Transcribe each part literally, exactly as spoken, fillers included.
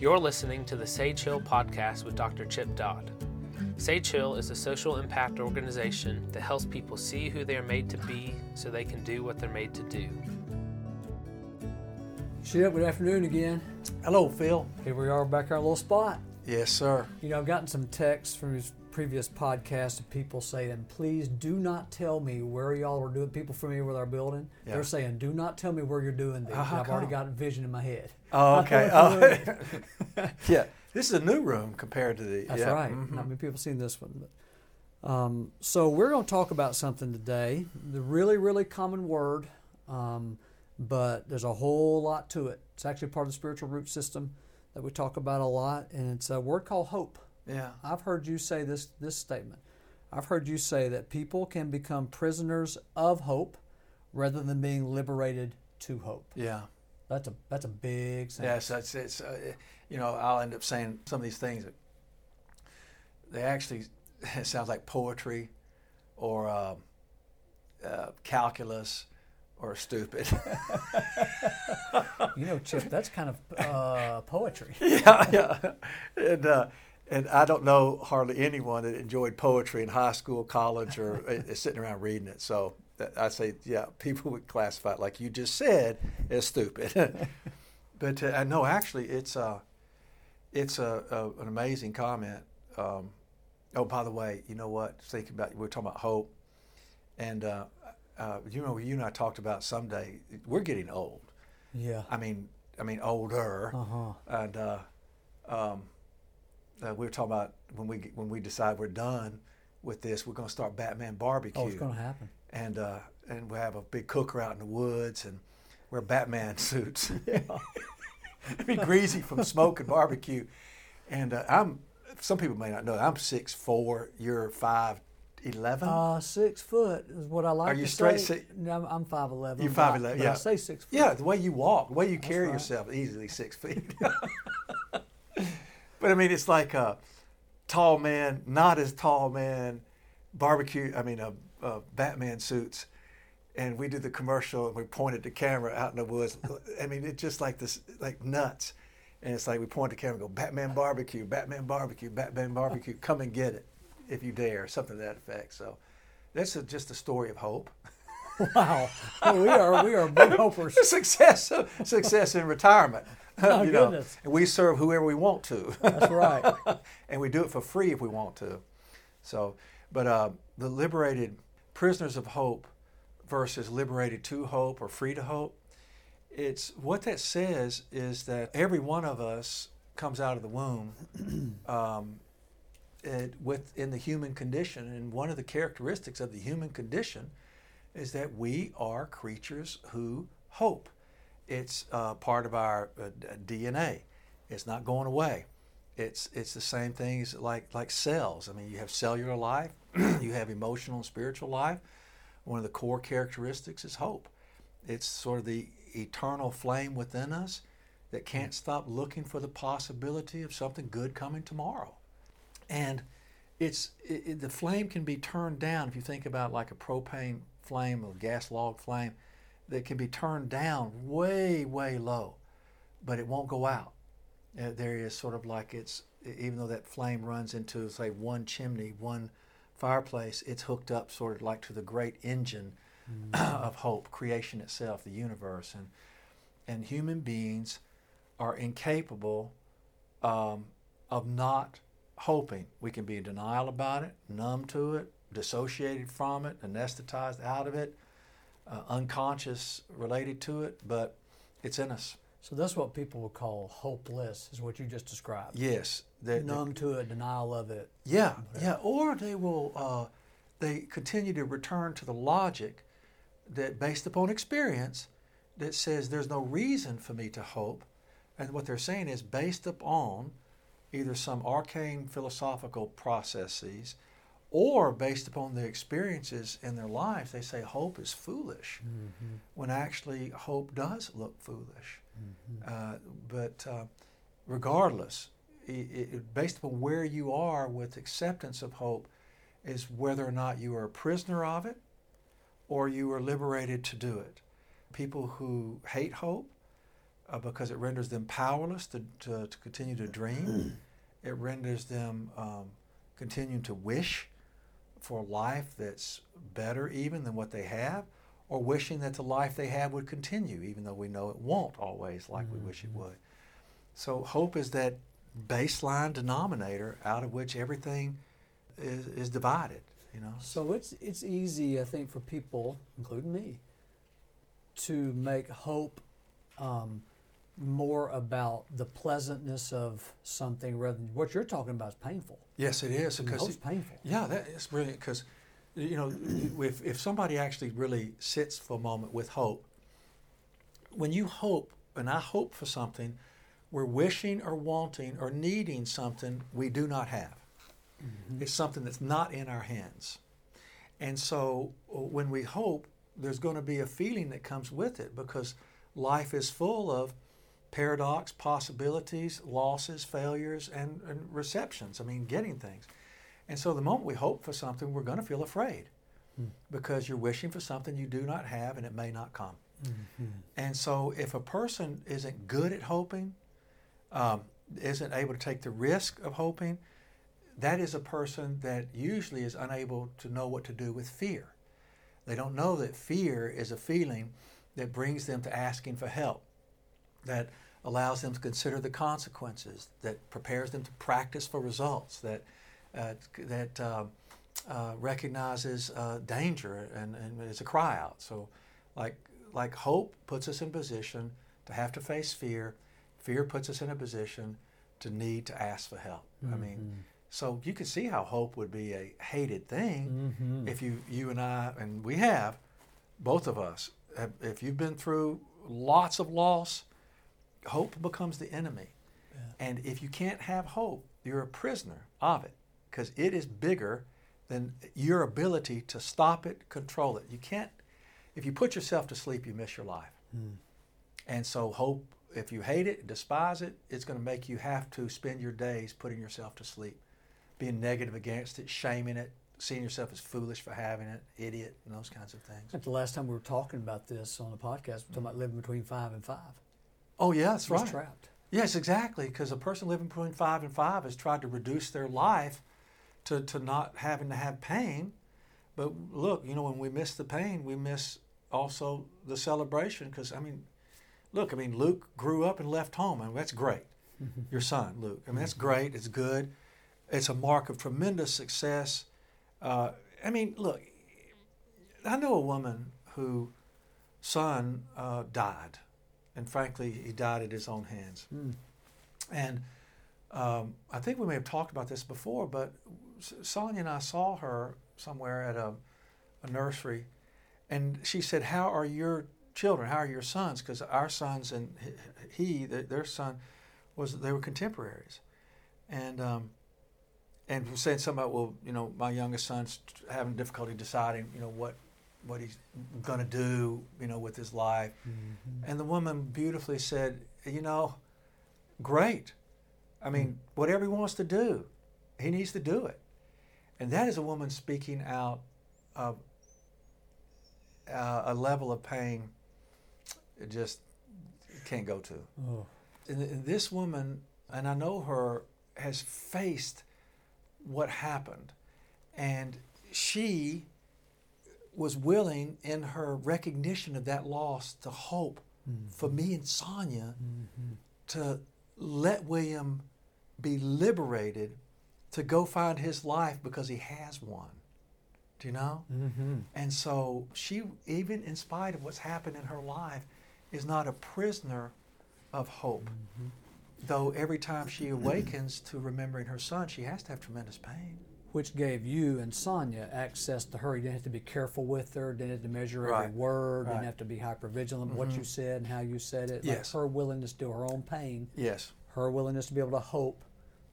You're listening to the Sage Hill Podcast with Doctor Chip Dodd. Sage Hill is a social impact organization that helps people see who they're made to be so they can do what they're made to do. Chip, good afternoon again. Hello, Phil. Here we are back in our little spot. Yes, sir. You know, I've gotten some texts from his previous podcast of people saying, please do not tell me where y'all are doing. People familiar with our building, yeah. They're saying, do not tell me where you're doing this. Uh-huh. I've already got a vision in my head. Oh, okay. Oh. Yeah. This is a new room compared to the... That's yeah. right. Mm-hmm. Not many people have seen this one. But, um, so we're going to talk about something today, the really, really common word, um, but there's a whole lot to it. It's actually part of the spiritual root system that we talk about a lot, and it's a word called hope. Yeah, I've heard you say this this statement. I've heard you say that people can become prisoners of hope rather than being liberated to hope. Yeah, that's a that's a big sentence. Yes, that's it's. Uh, you know, I'll end up saying some of these things that they actually it sounds like poetry, or uh, uh, calculus, or stupid. You know, Chip, that's kind of uh, poetry. Yeah, yeah, and. Uh, And I don't know hardly anyone that enjoyed poetry in high school, college, or is sitting around reading it. So I say, yeah, people would classify it, like you just said, as stupid. But uh, no, actually, it's a, it's a, a an amazing comment. Um, oh, by the way, you know what? Thinking about we were talking about hope, and uh, uh, you know, you and I talked about someday we're getting old. Yeah. I mean, I mean, older, uh-huh. and. Uh, um, Uh, we were talking about when we when we decide we're done with this, we're going to start Batman barbecue. Oh, it's going to happen. And uh, and we have a big cooker out in the woods and wear Batman suits. Yeah. It'd be greasy from smoking barbecue. And uh, I'm some people may not know that. I'm six four. You're five eleven. Uh, six foot is what I like. Are you to straight? Say. Six? No, I'm five eleven. You're five eleven. Yeah. I say six foot. Yeah, the way you walk, the way you That's carry right. yourself, easily six feet. But I mean, it's like a tall man, not as tall man, barbecue. I mean, a, a Batman suits, and we did the commercial and we pointed the camera out in the woods. I mean, it's just like this, like nuts, and it's like we point the camera and go, Batman barbecue, Batman barbecue, Batman barbecue. Come and get it if you dare, something to that effect. So that's a, just a story of hope. Wow, we are we are big hopers. Success, success in retirement. Oh, you goodness. Know, and we serve whoever we want to. That's right. And we do it for free if we want to. So, but uh, the liberated prisoners of hope versus liberated to hope or free to hope, it's what that says is that every one of us comes out of the womb um, it, within the human condition. And one of the characteristics of the human condition is that we are creatures who hope. It's uh, part of our uh, D N A. It's not going away. It's it's the same things like, like cells. I mean, you have cellular life, you have emotional and spiritual life. One of the core characteristics is hope. It's sort of the eternal flame within us that can't stop looking for the possibility of something good coming tomorrow. And it's it, it, the flame can be turned down. If you think about like a propane flame or gas log flame, that can be turned down way, way low, but it won't go out. Uh, there is sort of like it's, even though that flame runs into, say, one chimney, one fireplace, it's hooked up sort of like to the great engine mm. of hope, creation itself, the universe. And and human beings are incapable um, of not hoping. We can be in denial about it, numb to it, dissociated from it, anesthetized out of it, Uh, unconscious related to it, but it's in us. So that's what people would call hopeless, is what you just described. Yes. They're, Numb they're, to it, denial of it. Yeah, yeah. Or they will, uh, they continue to return to the logic that based upon experience that says there's no reason for me to hope. And what they're saying is based upon either some arcane philosophical processes or based upon their experiences in their lives, they say hope is foolish, mm-hmm. when actually hope does look foolish. Mm-hmm. Uh, but uh, regardless, it, it, based upon where you are with acceptance of hope, is whether or not you are a prisoner of it or you are liberated to do it. People who hate hope uh, because it renders them powerless to, to, to continue to dream. It renders them um, continuing to wish for a life that's better even than what they have, or wishing that the life they have would continue, even though we know it won't always like mm-hmm. we wish it would. So hope is that baseline denominator out of which everything is, is divided, you know. So it's it's easy, I think, for people, including me, to make hope um, more about the pleasantness of something rather than what you're talking about is painful. Yes, it is. Because hope's painful. Yeah, that is brilliant because, you know, if, if somebody actually really sits for a moment with hope, when you hope, and I hope for something, we're wishing or wanting or needing something we do not have. Mm-hmm. It's something that's not in our hands. And so when we hope, there's going to be a feeling that comes with it because life is full of paradox, possibilities, losses, failures, and, and receptions. I mean, getting things. And so the moment we hope for something, we're going to feel afraid mm. because you're wishing for something you do not have and it may not come. Mm-hmm. And so if a person isn't good at hoping, um, isn't able to take the risk of hoping, that is a person that usually is unable to know what to do with fear. They don't know that fear is a feeling that brings them to asking for help, that allows them to consider the consequences, that prepares them to practice for results, that uh, that uh, uh, recognizes uh, danger and, and is a cry out. So like like hope puts us in position to have to face fear. Fear puts us in a position to need to ask for help. Mm-hmm. I mean, so you can see how hope would be a hated thing mm-hmm. if you, you and I, and we have, both of us, have, if you've been through lots of loss, hope becomes the enemy. Yeah. And if you can't have hope, you're a prisoner of it because it is bigger than your ability to stop it, control it. You can't, if you put yourself to sleep, you miss your life. Mm. And so hope, if you hate it, despise it, it's going to make you have to spend your days putting yourself to sleep, being negative against it, shaming it, seeing yourself as foolish for having it, idiot, and those kinds of things. At the last time we were talking about this on the podcast, we were talking about living between five and five. Oh, yeah, that's right. He's trapped. Yes, exactly, because a person living between five and five has tried to reduce their life to, to not having to have pain. But look, you know, when we miss the pain, we miss also the celebration because, I mean, look, I mean, Luke grew up and left home. I mean, that's great, mm-hmm. your son, Luke. I mean, that's great. It's good. It's a mark of tremendous success. Uh, I mean, look, I know a woman whose son uh, died, and frankly, he died at his own hands. Mm. And um, I think we may have talked about this before, but Sonia and I saw her somewhere at a, a nursery, and she said, how are your children, how are your sons? Because our sons and he, their son, was they were contemporaries. And... Um, And we're saying something about, well, you know, my youngest son's having difficulty deciding, you know, what what he's going to do, you know, with his life. Mm-hmm. And the woman beautifully said, you know, great. I mean, mm-hmm. whatever he wants to do, he needs to do it. And that is a woman speaking out of uh, a level of pain it just can't go to. Oh. And, and this woman, and I know her, has faced what happened, and she was willing in her recognition of that loss to hope mm-hmm. for me and Sonia mm-hmm. to let William be liberated to go find his life because he has one. Do you know? Mm-hmm. And so she, even in spite of what's happened in her life, is not a prisoner of hope. Mm-hmm. Though every time she awakens to remembering her son, she has to have tremendous pain. Which gave you and Sonia access to her. You didn't have to be careful with her, didn't have to measure every right. word, right. didn't have to be hyper-vigilant mm-hmm. what you said and how you said it. Yes. Like her willingness to do her own pain. Yes. Her willingness to be able to hope,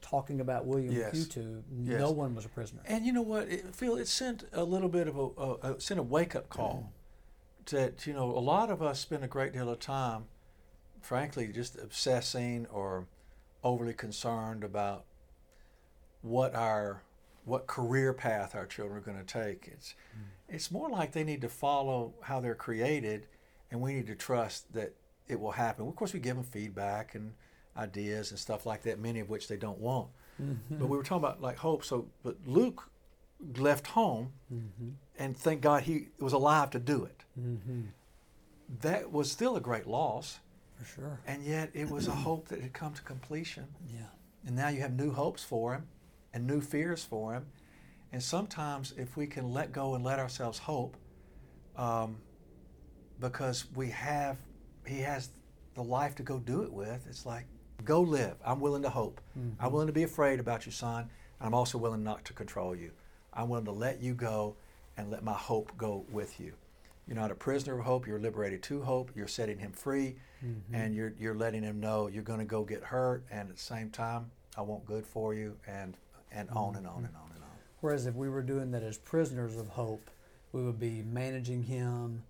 talking about William yes. with you two, yes. no one was a prisoner. And you know what, it, Phil, it sent a little bit of a, a, a sent a wake-up call mm-hmm. that, you know, a lot of us spend a great deal of time frankly, just obsessing or overly concerned about what our what career path our children are going to take. It's mm. it's more like they need to follow how they're created, and we need to trust that it will happen. Of course, we give them feedback and ideas and stuff like that, many of which they don't want. Mm-hmm. But we were talking about like hope. So, but Luke left home, mm-hmm. and thank God he was alive to do it. Mm-hmm. That was still a great loss. For sure. And yet it was a hope that had come to completion. Yeah. And now you have new hopes for him and new fears for him. And sometimes if we can let go and let ourselves hope, um, because we have, he has the life to go do it with, it's like, go live. I'm willing to hope. Mm-hmm. I'm willing to be afraid about you, son. I'm also willing not to control you. I'm willing to let you go and let my hope go with you. You're not a prisoner of hope. You're liberated to hope. You're setting him free, mm-hmm. and you're you're letting him know you're going to go get hurt, and at the same time, I want good for you, and and mm-hmm. on and on and on and on. Whereas if we were doing that as prisoners of hope, we would be managing him.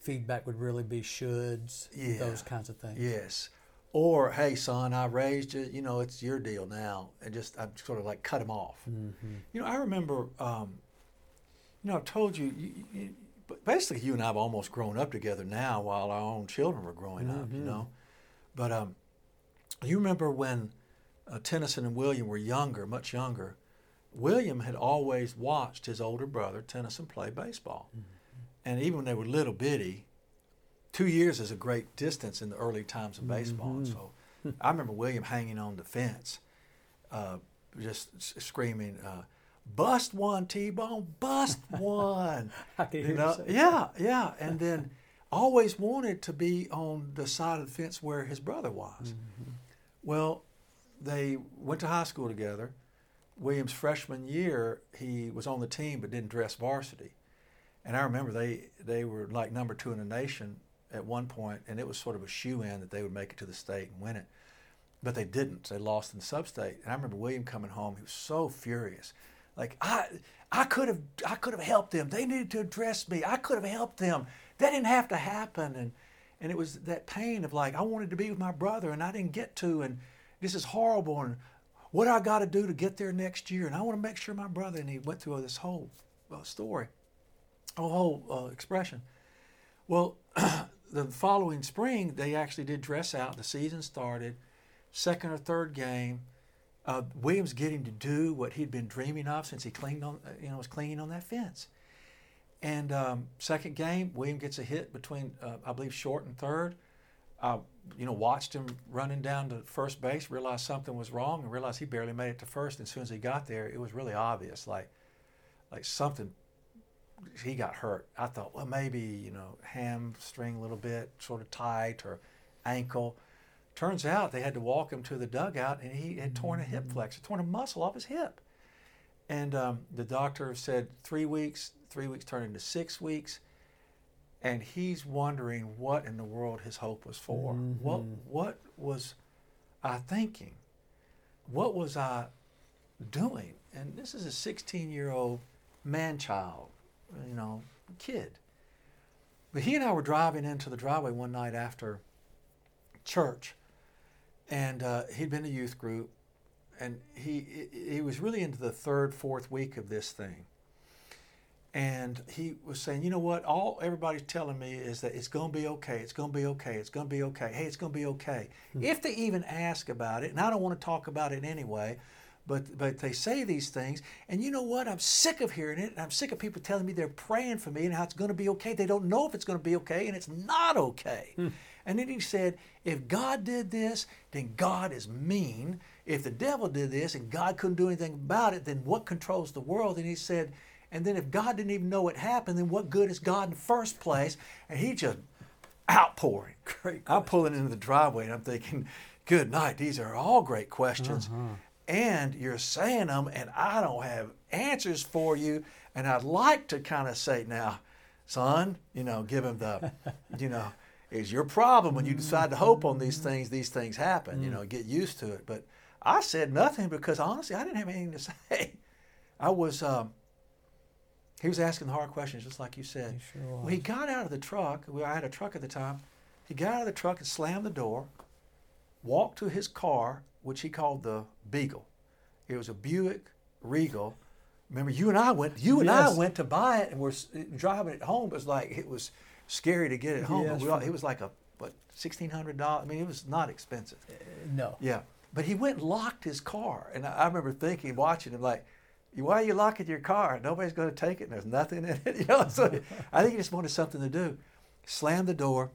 Feedback would really be shoulds, yeah. those kinds of things. Yes. Or, hey, son, I raised you. You know, it's your deal now. And just, I sort of like cut him off. Mm-hmm. You know, I remember, um, you know, I've told you, you, you But basically, you and I have almost grown up together now while our own children were growing mm-hmm. up, you know. But um, you remember when uh, Tennyson and William were younger, much younger, William had always watched his older brother, Tennyson, play baseball. Mm-hmm. And even when they were little bitty, two years is a great distance in the early times of baseball. Mm-hmm. So I remember William hanging on the fence, uh, just s- screaming, uh, bust one, T-Bone, bust one. I can hear you know? you Yeah, yeah. And then always wanted to be on the side of the fence where his brother was. Mm-hmm. Well, they went to high school together. William's freshman year, he was on the team but didn't dress varsity. And I remember they, they were like number two in the nation at one point, and it was sort of a shoo-in that they would make it to the state and win it. But they didn't. They lost in the sub-state. And I remember William coming home. He was so furious. Like I, I could have, I could have helped them. They needed to address me. I could have helped them. That didn't have to happen. And, and it was that pain of like I wanted to be with my brother and I didn't get to. And this is horrible. And what do I got to do to get there next year? And I want to make sure my brother. And he went through this whole uh, story, a whole uh, expression. Well, the following spring they actually did dress out. The season started, second or third game. Uh, William's getting to do what he'd been dreaming of since he clinged on, you know, was clinging on that fence. And um, second game, William gets a hit between, uh, I believe, short and third. I, you know, watched him running down to first base, realized something was wrong, and realized he barely made it to first. And as soon as he got there, it was really obvious, like, like something. He got hurt. I thought, well, maybe you know, hamstring a little bit, sort of tight, or ankle. Turns out they had to walk him to the dugout, and he had torn a hip flexor, torn a muscle off his hip. And um, the doctor said three weeks, three weeks turned into six weeks, and he's wondering what in the world his hope was for. Mm-hmm. What what was I thinking? What was I doing? And this is a sixteen-year-old man-child, you know, kid. But he and I were driving into the driveway one night after church. And uh, he'd been a youth group, and he he was really into the third, fourth week of this thing. And he was saying, you know what? All everybody's telling me is that it's going to be okay. It's going to be okay. It's going to be okay. Hey, it's going to be okay. Hmm. If they even ask about it, and I don't want to talk about it anyway, but but they say these things. And you know what? I'm sick of hearing it. And I'm sick of people telling me they're praying for me and how it's going to be okay. They don't know if it's going to be okay, and it's not okay. Hmm. And then he said, if God did this, then God is mean. If the devil did this and God couldn't do anything about it, then what controls the world? And he said, and then if God didn't even know it happened, then what good is God in the first place? And he just outpouring. Great. I'm pulling into the driveway and I'm thinking, good night. These are all great questions. Uh-huh. And you're saying them and I don't have answers for you. And I'd like to kind of say, now, son, you know, give him the, you know, it's your problem when you decide to hope on these things, these things happen, you know, get used to it. But I said nothing because honestly, I didn't have anything to say. I was, um, he was asking the hard questions, just like you said. He sure was. Well, he got out of the truck. Well, I had a truck at the time. He got out of the truck and slammed the door, walked to his car, which he called the Beagle. It was a Buick Regal Remember, you and I went. You and yes. I went to buy it, and we're driving it home. It was like it was scary to get it home. Yes. We all, it was like a what sixteen hundred dollars. I mean, it was not expensive. Uh, no. Yeah, but he went and locked his car, and I, I remember thinking, watching him, like, why are you locking your car? Nobody's going to take it, and there's nothing in it. You know, so I think he just wanted something to do. Slammed the door.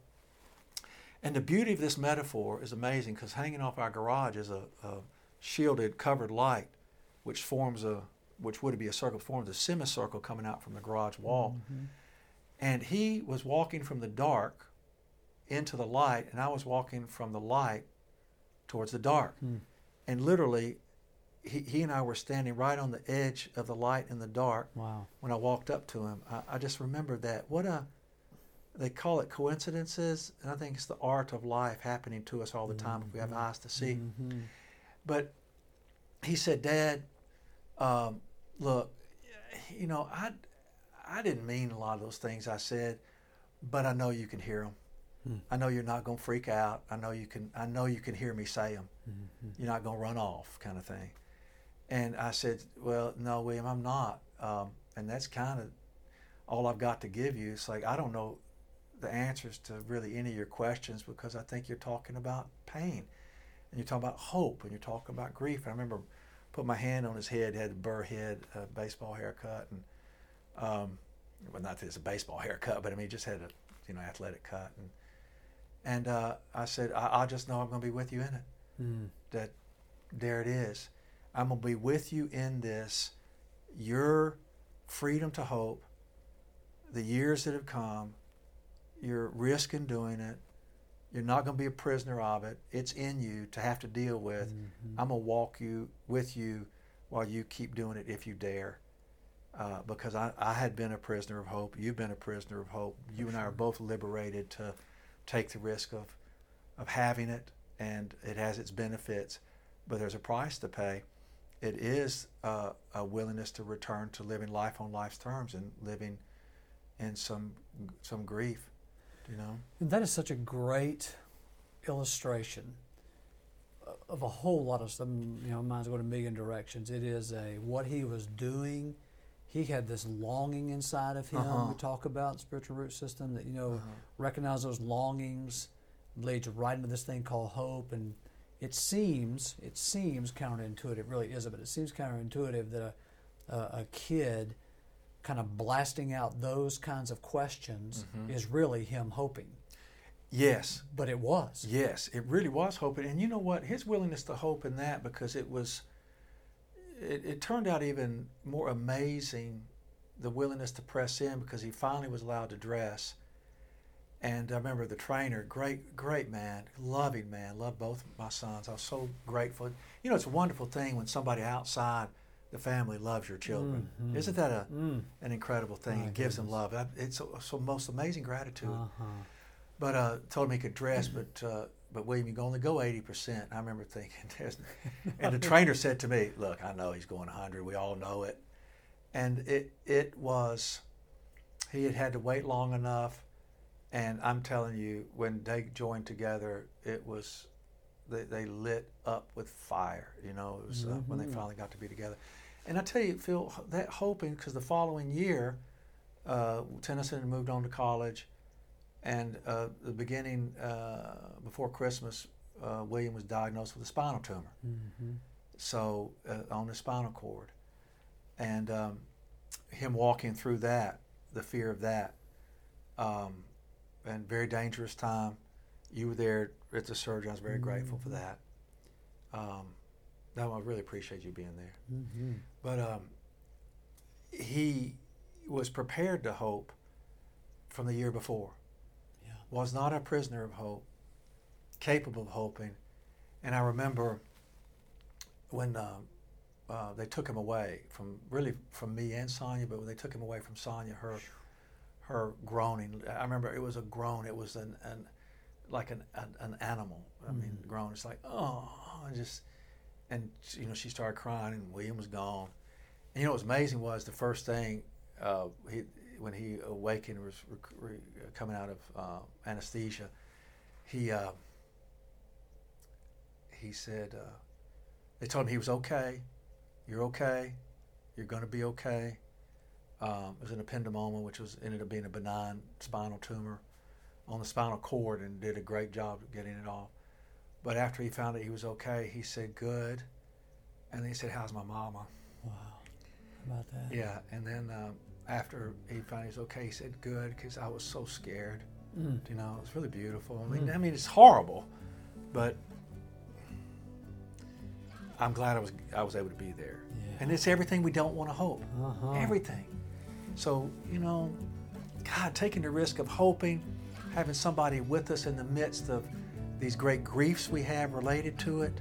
And the beauty of this metaphor is amazing because hanging off our garage is a, a shielded, covered light, which forms a, which would be a circle, forms a semicircle coming out from the garage wall. Mm-hmm. And he was walking from the dark into the light, and I was walking from the light towards the dark. Mm. And literally, he, he and I were standing right on the edge of the light and the dark. Wow. When I walked up to him. I, I just remembered that. What a... They call it coincidences, and I think it's the art of life happening to us all the time, mm-hmm. if we have eyes to see. Mm-hmm. But he said, Dad, um, look, you know, I, I didn't mean a lot of those things I said, but I know you can hear them. Mm-hmm. I know you're not going to freak out. I know you can. I know you can hear me say them. Mm-hmm. You're not going to run off, kind of thing. And I said, well, no, William, I'm not. Um, and that's kind of all I've got to give you. It's like I don't know the answers to really any of your questions because I think you're talking about pain and you're talking about hope and you're talking about grief. And I remember put my hand on his head, had a burr head, a baseball haircut, and um, well, not that it's a baseball haircut, but I mean, just had a you know athletic cut, and and uh, I said, I, I just know I'm going to be with you in it. Mm. That there it is. I'm going to be with you in this. Your freedom to hope, the years that have come. You're risking doing it. You're not going to be a prisoner of it. It's in you to have to deal with. Mm-hmm. I'm going to walk you with you while you keep doing it if you dare. Uh, because I, I had been a prisoner of hope. You've been a prisoner of hope. You For and sure. I are both liberated to take the risk of, of having it. And it has its benefits. But there's a price to pay. It is uh, a willingness to return to living life on life's terms and living in some some grief. You know? And that is such a great illustration of a whole lot of stuff. You know, mine's going a million directions. It is a what he was doing. He had this longing inside of him. Uh-huh. We talk about the spiritual root system that, you know, uh-huh. recognize those longings leads right into this thing called hope. And it seems, it seems counterintuitive. It really isn't, but it seems counterintuitive that a, a kid kind of blasting out those kinds of questions mm-hmm. is really him hoping. Yes. But it was. Yes, it really was hoping. And you know what? His willingness to hope in that, because it was, it, it turned out even more amazing, the willingness to press in, because he finally was allowed to dress. And I remember the trainer, great, great man, loving man, loved both my sons. I was so grateful. You know, it's a wonderful thing when somebody outside the family loves your children. Mm-hmm. Isn't that a mm. an incredible thing? Oh, it gives goodness. Them love. I, it's the most amazing gratitude. Uh-huh. But uh, told him he could dress, mm-hmm. but uh, but William, you can only go eighty percent. I remember thinking, there's, and the trainer said to me, "Look, I know he's going one hundred. We all know it." And it it was, he had had to wait long enough, and I'm telling you, when they joined together, it was they, they lit up with fire. You know, it was uh, mm-hmm. when they finally got to be together. And I tell you, Phil, that hoping, because the following year, uh, Tennyson had moved on to college, and uh, the beginning, uh, before Christmas, uh, William was diagnosed with a spinal tumor, mm-hmm. so uh, on his spinal cord. And um, him walking through that, the fear of that, um, and very dangerous time. You were there at the surgery. I was very mm-hmm. grateful for that. Um, No, I really appreciate you being there. Mm-hmm. But um, he was prepared to hope from the year before. Yeah. Was not a prisoner of hope, capable of hoping. And I remember when uh, uh, they took him away from, really from me and Sonia, but when they took him away from Sonia, her her groaning, I remember it was a groan. It was an, an like an, an, an animal. I mm-hmm. mean, groan. It's like, oh, just... And, you know, she started crying, and William was gone. And, you know, what was amazing was the first thing uh, he, when he awakened, was re- re- coming out of uh, anesthesia, he uh, he said, uh, they told him he was okay, you're okay, You're going to be okay. Um, it was an ependymoma, which was ended up being a benign spinal tumor on the spinal cord, and did a great job of getting it off. But after he found that he was okay, he said, good. And then he said, how's my mama? Wow. How about that? Yeah. And then um, after he found he was okay, he said, good, because I was so scared. Mm. You know, it was really beautiful. I mean, mm. I mean, it's horrible, but I'm glad I was I was able to be there. Yeah. And it's everything we don't want to hope. Uh-huh. Everything. So, you know, God, taking the risk of hoping, having somebody with us in the midst of these great griefs we have related to it,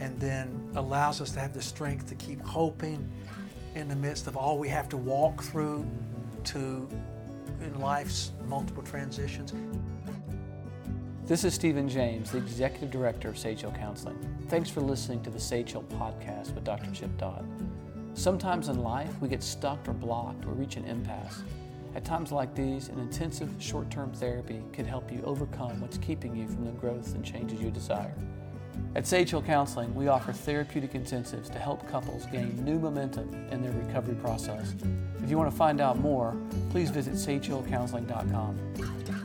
and then allows us to have the strength to keep hoping in the midst of all we have to walk through to in life's multiple transitions. This is Stephen James, the Executive Director of Sage Hill Counseling. Thanks for listening to the Sage Hill Podcast with Doctor Chip Dodd. Sometimes in life, we get stuck or blocked or reach an impasse. At times like these, an intensive short-term therapy can help you overcome what's keeping you from the growth and changes you desire. At Sage Hill Counseling, we offer therapeutic intensives to help couples gain new momentum in their recovery process. If you want to find out more, please visit sage hill counseling dot com.